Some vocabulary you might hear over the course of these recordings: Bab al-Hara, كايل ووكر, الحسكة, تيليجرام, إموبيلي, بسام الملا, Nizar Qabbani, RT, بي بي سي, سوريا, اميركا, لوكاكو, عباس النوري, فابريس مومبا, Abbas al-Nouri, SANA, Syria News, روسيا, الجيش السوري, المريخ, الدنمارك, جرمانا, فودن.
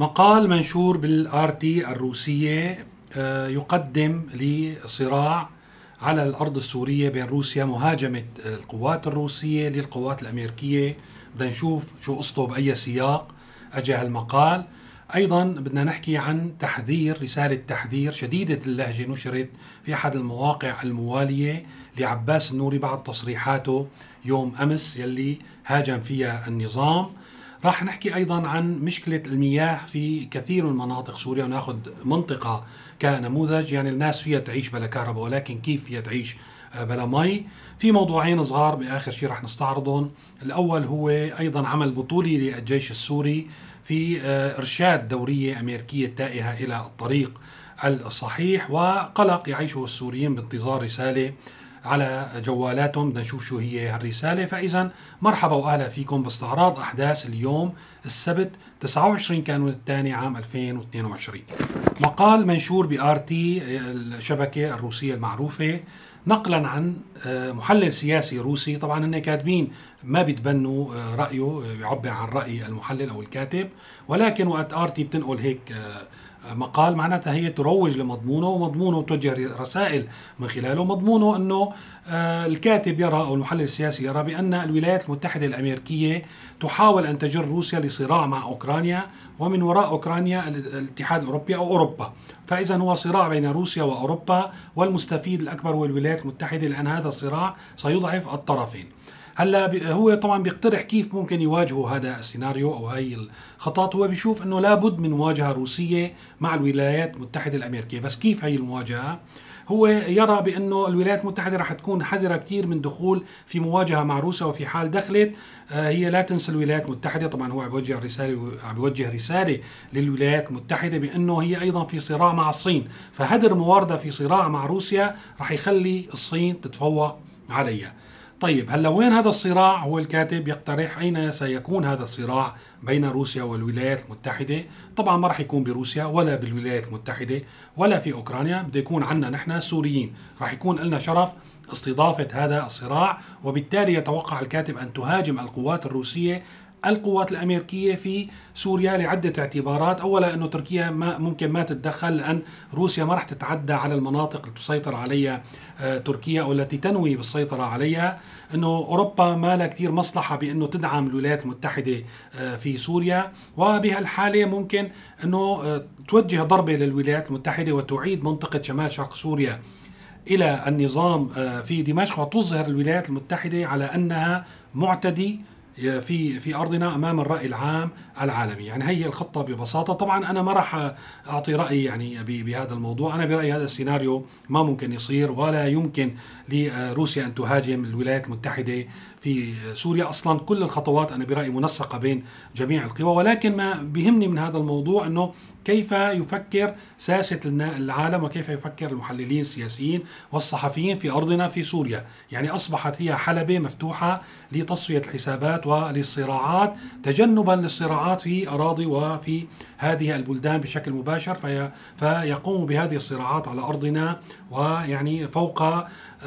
مقال منشور بالRT الروسية يقدم لصراع على الأرض السورية بين روسيا، مهاجمة القوات الروسية للقوات الأمريكية. بدنا نشوف شو قصته، بأي سياق أجا المقال. أيضا بدنا نحكي عن تحذير، رسالة تحذير شديدة اللهجة نشرت في أحد المواقع الموالية لعباس النوري بعد تصريحاته يوم أمس يلي هاجم فيها النظام. راح نحكي أيضا عن مشكلة المياه في كثير من مناطق سوريا، وناخذ منطقة كنموذج، يعني الناس فيها تعيش بلا كهرباء، ولكن كيف فيها تعيش بلا مي. في موضوعين صغار بآخر شيء راح نستعرضهم. الأول هو أيضا عمل بطولي للجيش السوري في إرشاد دورية أمريكية تائهة إلى الطريق الصحيح، وقلق يعيشه السوريين بانتظار رسالة على جوالاتهم. بدنا نشوف شو هي هالرسالة. فإذا مرحبا وأهلا فيكم باستعراض أحداث اليوم السبت 29 كانون الثاني عام 2022. مقال منشور بRT الشبكة الروسية المعروفة نقلا عن محلل سياسي روسي. طبعا هن كاتبين ما بيتبنوا رأيه، يعبر عن رأي المحلل أو الكاتب، ولكن وقت RT بتنقل هيك مقال معناتها هي تروج لمضمونه، ومضمونه توجه رسائل من خلاله. مضمونه أنه الكاتب يرى أو المحلل السياسي يرى بأن الولايات المتحدة الأمريكية تحاول أن تجر روسيا لصراع مع أوكرانيا، ومن وراء أوكرانيا الاتحاد الأوروبي أو أوروبا. فإذا هو صراع بين روسيا وأوروبا، والمستفيد الأكبر هو الولايات المتحدة، لأن هذا الصراع سيضعف الطرفين. هلا هو طبعا بيقترح كيف ممكن يواجهوا هذا السيناريو او هاي الخطط. هو بيشوف انه لابد من مواجهه روسيه مع الولايات المتحده الامريكيه، بس كيف هاي المواجهه؟ هو يرى بانه الولايات المتحده رح تكون حذره كثير من دخول في مواجهه مع روسيا، وفي حال دخلت هي لا تنسى الولايات المتحده. طبعا هو عم بيوجه رساله للولايات المتحده بانه هي ايضا في صراع مع الصين، فهدر مواردها في صراع مع روسيا رح يخلي الصين تتفوق عليها. طيب هلا وين هذا الصراع؟ هو الكاتب يقترح أين سيكون هذا الصراع بين روسيا والولايات المتحدة. طبعا ما راح يكون بروسيا ولا بالولايات المتحدة ولا في أوكرانيا، بده يكون عنا نحن السوريين، راح يكون لنا شرف استضافة هذا الصراع. وبالتالي يتوقع الكاتب أن تهاجم القوات الروسية القوات الأمريكية في سوريا لعدة اعتبارات. أولا أنه تركيا ممكن ما تتدخل، لأن روسيا ما رح تتعدى على المناطق التي تسيطر عليها تركيا أو التي تنوي بالسيطرة عليها. أنه أوروبا ما لها كثير مصلحة بأنه تدعم الولايات المتحدة في سوريا، وبهالحالة ممكن أنه توجه ضربة للولايات المتحدة وتعيد منطقة شمال شرق سوريا إلى النظام في دمشق، وتظهر الولايات المتحدة على أنها معتدي في أرضنا أمام الرأي العام العالمي. يعني هي الخطة ببساطة. طبعا أنا ما راح أعطي رأيي يعني بهذا الموضوع. أنا برأيي هذا السيناريو ما ممكن يصير، ولا يمكن لروسيا أن تهاجم الولايات المتحدة في سوريا أصلا. كل الخطوات أنا برأيي منسقة بين جميع القوى، ولكن ما بيهمني من هذا الموضوع أنه كيف يفكر ساسة العالم، وكيف يفكر المحللين السياسيين والصحفيين في أرضنا في سوريا. يعني أصبحت هي حلبة مفتوحة لتصفية الحسابات وللصراعات، تجنبا للصراعات في أراضي وفي هذه البلدان بشكل مباشر. فيقوم بهذه الصراعات على أرضنا، ويعني فوق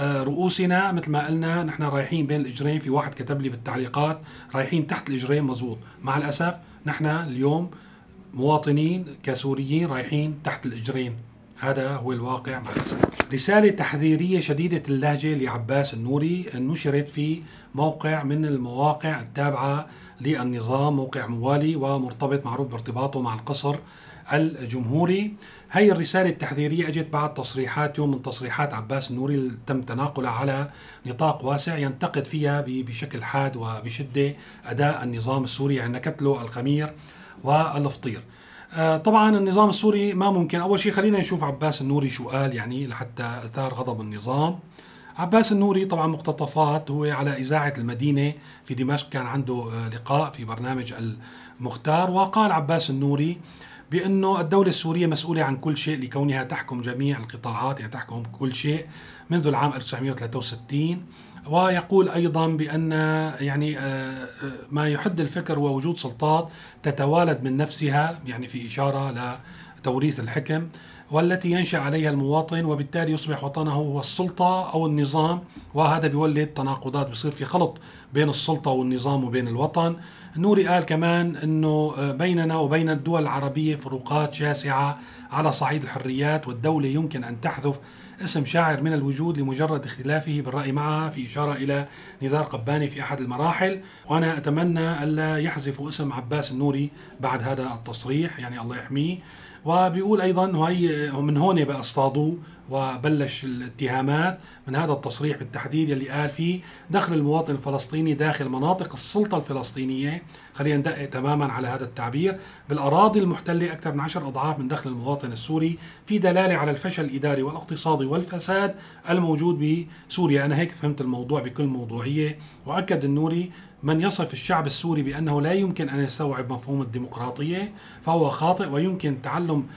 رؤوسنا. مثل ما قلنا نحن رايحين بين الإجرين. في واحد كتب لي بالتعليقات رايحين تحت الإجرين، مزبوط. مع الأسف نحن اليوم مواطنين كسوريين رايحين تحت الإجرين، هذا هو الواقع مع الأسف. رسالة تحذيرية شديدة اللهجة لعباس النوري نشرت في موقع من المواقع التابعة للنظام، موقع موالي ومرتبط معروف بارتباطه مع القصر الجمهوري. هي الرسالة التحذيرية أجت بعد تصريحات يوم من تصريحات عباس النوري اللي تم تناقلها على نطاق واسع، ينتقد فيها بشكل حاد وبشدة أداء النظام السوري، يعني كتله الخمير والفطير. طبعا النظام السوري ما ممكن. أول شيء خلينا نشوف عباس النوري شو قال يعني لحتى أثار غضب النظام. عباس النوري طبعا مقتطفات هو على إذاعة المدينة في دمشق، كان عنده لقاء في برنامج المختار، وقال عباس النوري بأنه الدولة السورية مسؤولة عن كل شيء لكونها تحكم جميع القطاعات، يعني تحكم كل شيء، منذ العام 1963. ويقول أيضا بأن يعني ما يحد الفكر هو وجود سلطات تتوالد من نفسها، يعني في إشارة لتوريث الحكم، والتي ينشأ عليها المواطن، وبالتالي يصبح وطنه هو السلطة أو النظام، وهذا بيولد تناقضات، بيصير في خلط بين السلطة والنظام وبين الوطن. النوري قال كمان أنه بيننا وبين الدول العربية فروقات شاسعة على صعيد الحريات، والدولة يمكن أن تحذف اسم شاعر من الوجود لمجرد اختلافه بالرأي معها، في إشارة إلى نزار قباني في أحد المراحل. وأنا أتمنى ألا يحذفوا اسم عباس النوري بعد هذا التصريح، يعني الله يحميه. وبيقول أيضا من هون بقى اصطادوه وبلش الاتهامات من هذا التصريح بالتحديد يلي قال فيه دخل المواطن الفلسطيني داخل مناطق السلطة الفلسطينية، خلينا ندقق تماما على هذا التعبير، بالأراضي المحتلة أكثر من 10 أضعاف من دخل المواطن السوري، في دلالة على الفشل الإداري والاقتصادي والفساد الموجود بسوريا. أنا هيك فهمت الموضوع بكل موضوعية. وأكد النوري من يصف الشعب السوري بأنه لا يمكن أن يستوعب مفهوم الديمقراطية فهو خاطئ، ويمكن تعليم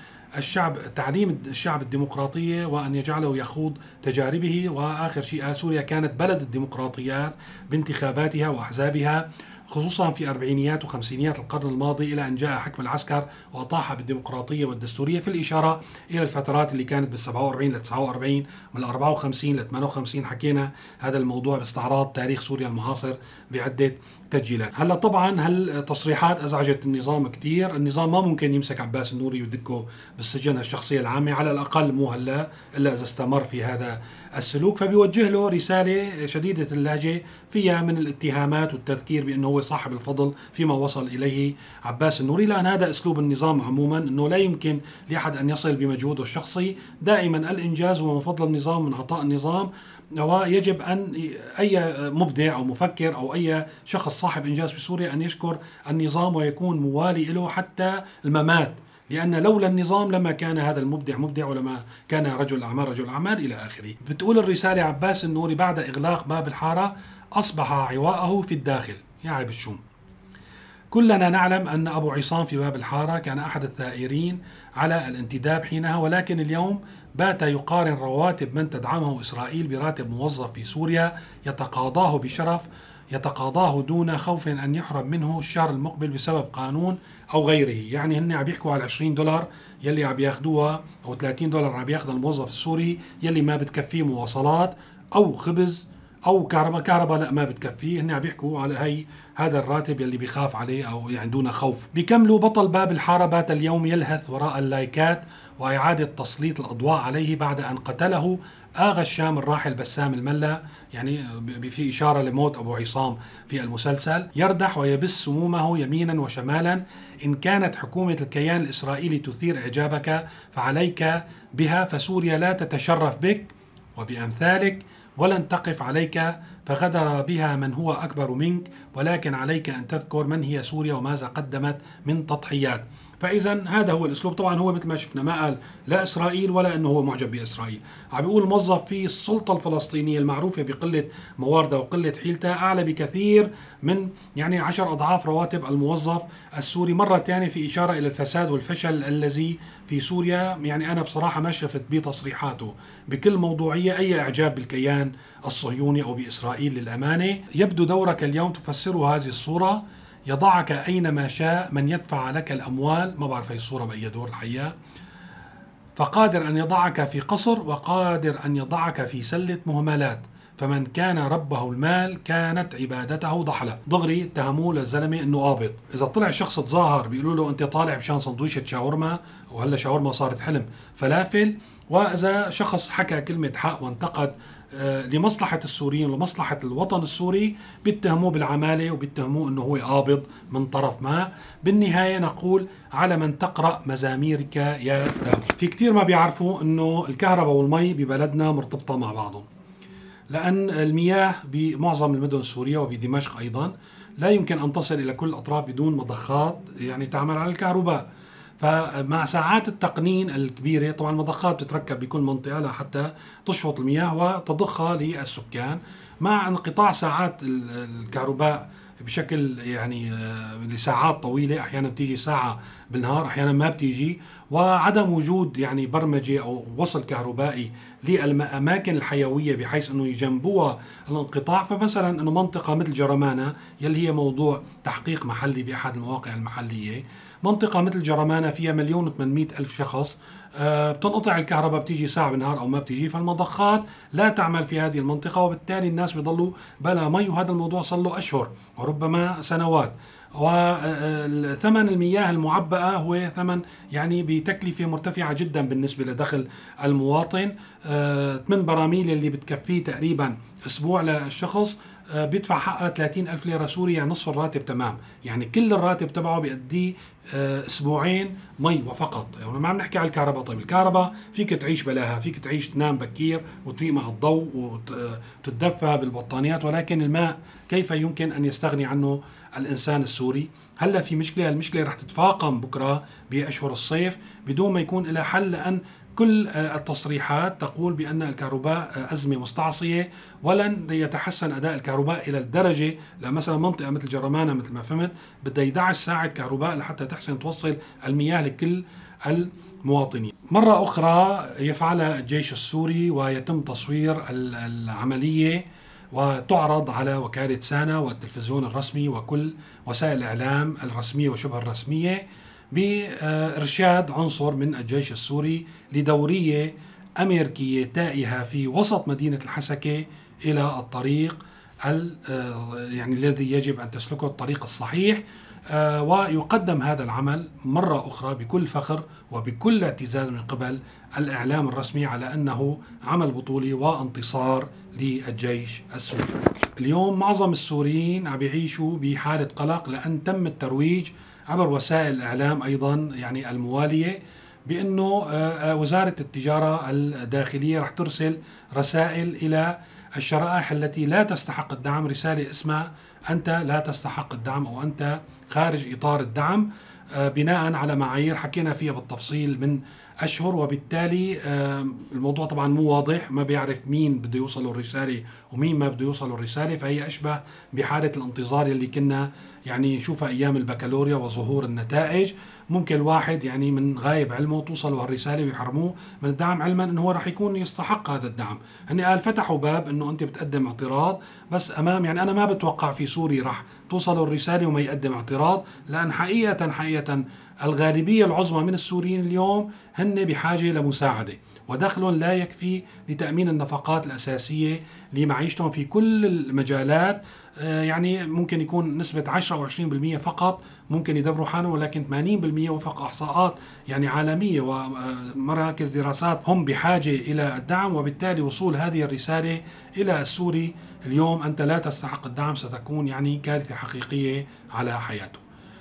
الشعب الديمقراطية وأن يجعله يخوض تجاربه. وآخر شيء قال سوريا كانت بلد الديمقراطيات بانتخاباتها وأحزابها، خصوصا في أربعينيات وخمسينيات القرن الماضي، إلى أن جاء حكم العسكر وأطاح بالديمقراطية والدستورية، في الإشارة إلى الفترات اللي كانت بال47 ل49 ومن 54 ل58. حكينا هذا الموضوع باستعراض تاريخ سوريا المعاصر بعدة تسجيلات. هلا طبعا هالتصريحات أزعجت النظام كتير. النظام ما ممكن يمسك عباس النوري ويدكه بالسجن الشخصية العامة، على الأقل مو هلا، إلا إذا استمر في هذا السلوك. فبيوجه له رسالة شديدة اللهجة فيها من الاتهامات والتذكير بأنه هو صاحب الفضل فيما وصل إليه عباس النوري، لأن هذا أسلوب النظام عموما، أنه لا يمكن لأحد أن يصل بمجهوده الشخصي، دائما الإنجاز هو من فضل النظام من عطاء النظام. ويجب أن أي مبدع أو مفكر أو أي شخص صاحب إنجاز في سوريا أن يشكر النظام ويكون موالي له حتى الممات، لأن لولا النظام لما كان هذا المبدع مبدع، ولما كان رجل أعمال إلى آخره. بتقول الرسالة عباس النوري بعد إغلاق باب الحارة أصبح عواءه في الداخل، يا عيب الشوم. كلنا نعلم أن أبو عصام في باب الحارة كان أحد الثائرين على الانتداب حينها، ولكن اليوم بات يقارن رواتب من تدعمه إسرائيل براتب موظف في سوريا يتقاضاه بشرف، يتقاضاه دون خوف أن يحرم منه الشهر المقبل بسبب قانون أو غيره. يعني هن عم يحكوا على 20 دولار يلي عم ياخدوها، أو 30 دولار عم ياخذ الموظف السوري يلي ما بتكفيه مواصلات أو خبز أو كهرباء لا ما بتكفيه. هن عم يحكوا على هذا الراتب يلي بيخاف عليه، أو يعني دون خوف. بيكملوا بطل باب الحارة بات اليوم يلهث وراء اللايكات وإعادة تسليط الأضواء عليه بعد أن قتله آغا الشام الراحل بسام الملا، يعني في إشارة لموت أبو عصام في المسلسل. يردح ويبث سمومه يمينا وشمالا، إن كانت حكومة الكيان الإسرائيلي تثير إعجابك فعليك بها، فسوريا لا تتشرف بك وبأمثالك، ولن تقف عليك فغدر بها من هو أكبر منك، ولكن عليك أن تذكر من هي سوريا وماذا قدمت من تضحيات. فإذا هذا هو الأسلوب. طبعا هو مثل ما شفنا ما قال لا إسرائيل ولا أنه هو معجب بإسرائيل، عم بيقول موظف في السلطة الفلسطينية المعروفة بقلة مواردة وقلة حيلتها أعلى بكثير من يعني 10 أضعاف رواتب الموظف السوري. مرة ثانية في إشارة إلى الفساد والفشل الذي في سوريا. يعني أنا بصراحة ما شفت بتصريحاته بكل موضوعية أي إعجاب بالكيان الصهيوني أو بإسرائيل للأمانة. يبدو دورك اليوم تفسر هذه الصورة، يضعك أينما شاء من يدفع لك الأموال، ما بعرف أي الصورة بأي دور الحياة، فقادر أن يضعك في قصر وقادر أن يضعك في سلة مهملات، فمن كان ربه المال كانت عبادته ضحلة. دغري اتهموه للزلمة أنه قابض. إذا طلع شخص تظاهر بيقولوا له أنت طالع بشان سندويشة شاورما، وهلا شاورما صارت حلم فلافل. وإذا شخص حكى كلمة حق وانتقد لمصلحة السوريين ولمصلحة الوطن السوري بيتهموه بالعمالة وبيتهموه أنه هو قابض من طرف ما. بالنهاية نقول على من تقرأ مزاميرك يا داود. في كتير ما بيعرفوا أنه الكهرباء والمي ببلدنا مرتبطة مع بعضهم، لأن المياه بمعظم المدن السورية وبدمشق أيضا لا يمكن أن تصل إلى كل الأطراف بدون مضخات يعني تعمل على الكهرباء. فمع ساعات التقنين الكبيرة طبعا مضخات تتركب بكل منطقة لحتى تشفط المياه وتضخها للسكان. مع انقطاع ساعات الكهرباء بشكل يعني لساعات طويلة، أحيانا بتيجي ساعة بالنهار أحيانا ما بتيجي، وعدم وجود يعني برمجة أو وصل كهربائي للأماكن الحيوية بحيث أنه يجنبوها الانقطاع. فمثلا أنه منطقة مثل جرمانا يلي هي موضوع تحقيق محلي بأحد المواقع المحلية، منطقة مثل جرمانا فيها 1,800,000 شخص، بتنقطع الكهرباء، بتيجي ساعة بالنهار أو ما بتيجي، فالمضخات لا تعمل في هذه المنطقة، وبالتالي الناس بيضلوا بلا مي، وهذا الموضوع صار له أشهر وربما سنوات. وثمن المياه المعبأة هو ثمن يعني بتكلفة مرتفعة جدا بالنسبة لدخل المواطن. 8 براميل اللي بتكفيه تقريبا أسبوع للشخص بيدفع حقها 30,000 ليرة سوري، يعني نصف الراتب تمام، يعني كل الراتب تبعه بيأديه أسبوعين مي وفقط. يعني ما عم نحكي على الكهرباء. طيب الكهرباء فيك تعيش بلاها، فيك تعيش تنام بكير وتفيق مع الضوء وتتدفى بالبطانيات، ولكن الماء كيف يمكن أن يستغني عنه الإنسان السوري؟ هلا في مشكلة، المشكلة رح تتفاقم بكرة بأشهر الصيف بدون ما يكون لها حل، لأن كل التصريحات تقول بأن الكهرباء أزمة مستعصية ولن يتحسن أداء الكهرباء إلى الدرجة، مثلا منطقة مثل جرمانا مثل ما فهمت بدها 11 ساعة كهرباء لحتى تحسن توصل المياه لكل المواطنين. مرة أخرى يفعلها الجيش السوري ويتم تصوير العملية وتعرض على وكالة سانا والتلفزيون الرسمي وكل وسائل الإعلام الرسمية وشبه الرسمية بإرشاد عنصر من الجيش السوري لدورية أمريكية تائهة في وسط مدينة الحسكة إلى الطريق يعني الذي يجب أن تسلكه، الطريق الصحيح. ويقدم هذا العمل مرة أخرى بكل فخر وبكل اعتزاز من قبل الإعلام الرسمي على أنه عمل بطولي وانتصار للجيش السوري. اليوم معظم السوريين عم يعيشوا بحالة قلق لأن تم الترويج عبر وسائل الإعلام أيضا يعني الموالية بأنه وزارة التجارة الداخلية رح ترسل رسائل إلى الشرائح التي لا تستحق الدعم، رسالة اسمها أنت لا تستحق الدعم أو أنت خارج إطار الدعم، بناء على معايير حكينا فيها بالتفصيل من أشهر. وبالتالي الموضوع طبعا مو واضح، ما بيعرف مين بده يوصله الرسالة ومين ما بده يوصله الرسالة، فهي أشبه بحالة الانتظار اللي كنا يعني نشوفها أيام البكالوريا وظهور النتائج. ممكن الواحد يعني من غايب علمه توصله هالرسالة ويحرموه من الدعم، علما أنه هو رح يكون يستحق هذا الدعم. هني قال فتحوا باب أنه أنت بتقدم اعتراض، بس أمام يعني أنا ما بتوقع في سوري رح توصله الرسالة وما يقدم اعتراض، لأن حقيقة الغالبية العظمى من السوريين اليوم هن بحاجة لمساعدة ودخل لا يكفي لتأمين النفقات الأساسية لمعيشتهم في كل المجالات. يعني ممكن يكون نسبة 10 أو 20% فقط ممكن يدبروا حالهم، ولكن 80% وفق إحصاءات يعني عالمية ومراكز دراسات هم بحاجة إلى الدعم. وبالتالي وصول هذه الرسالة إلى السوري اليوم أنت لا تستحق الدعم ستكون يعني كارثة حقيقية على حياته.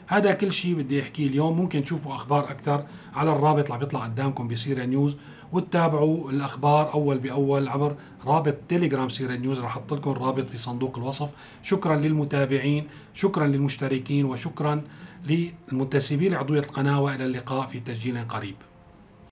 هذا كل شيء بدي أحكيه اليوم، ممكن تشوفوا أخبار أكثر على الرابط اللي بيطلع قدامكم بسيريا نيوز، وتتابعوا الأخبار أول بأول عبر رابط تيليجرام سيريا نيوز، رح أحط لكم الرابط في صندوق الوصف. شكرا للمتابعين، شكرا للمشتركين، وشكرا للمنتسبين لعضوية القناة، وإلى اللقاء في تسجيل قريب.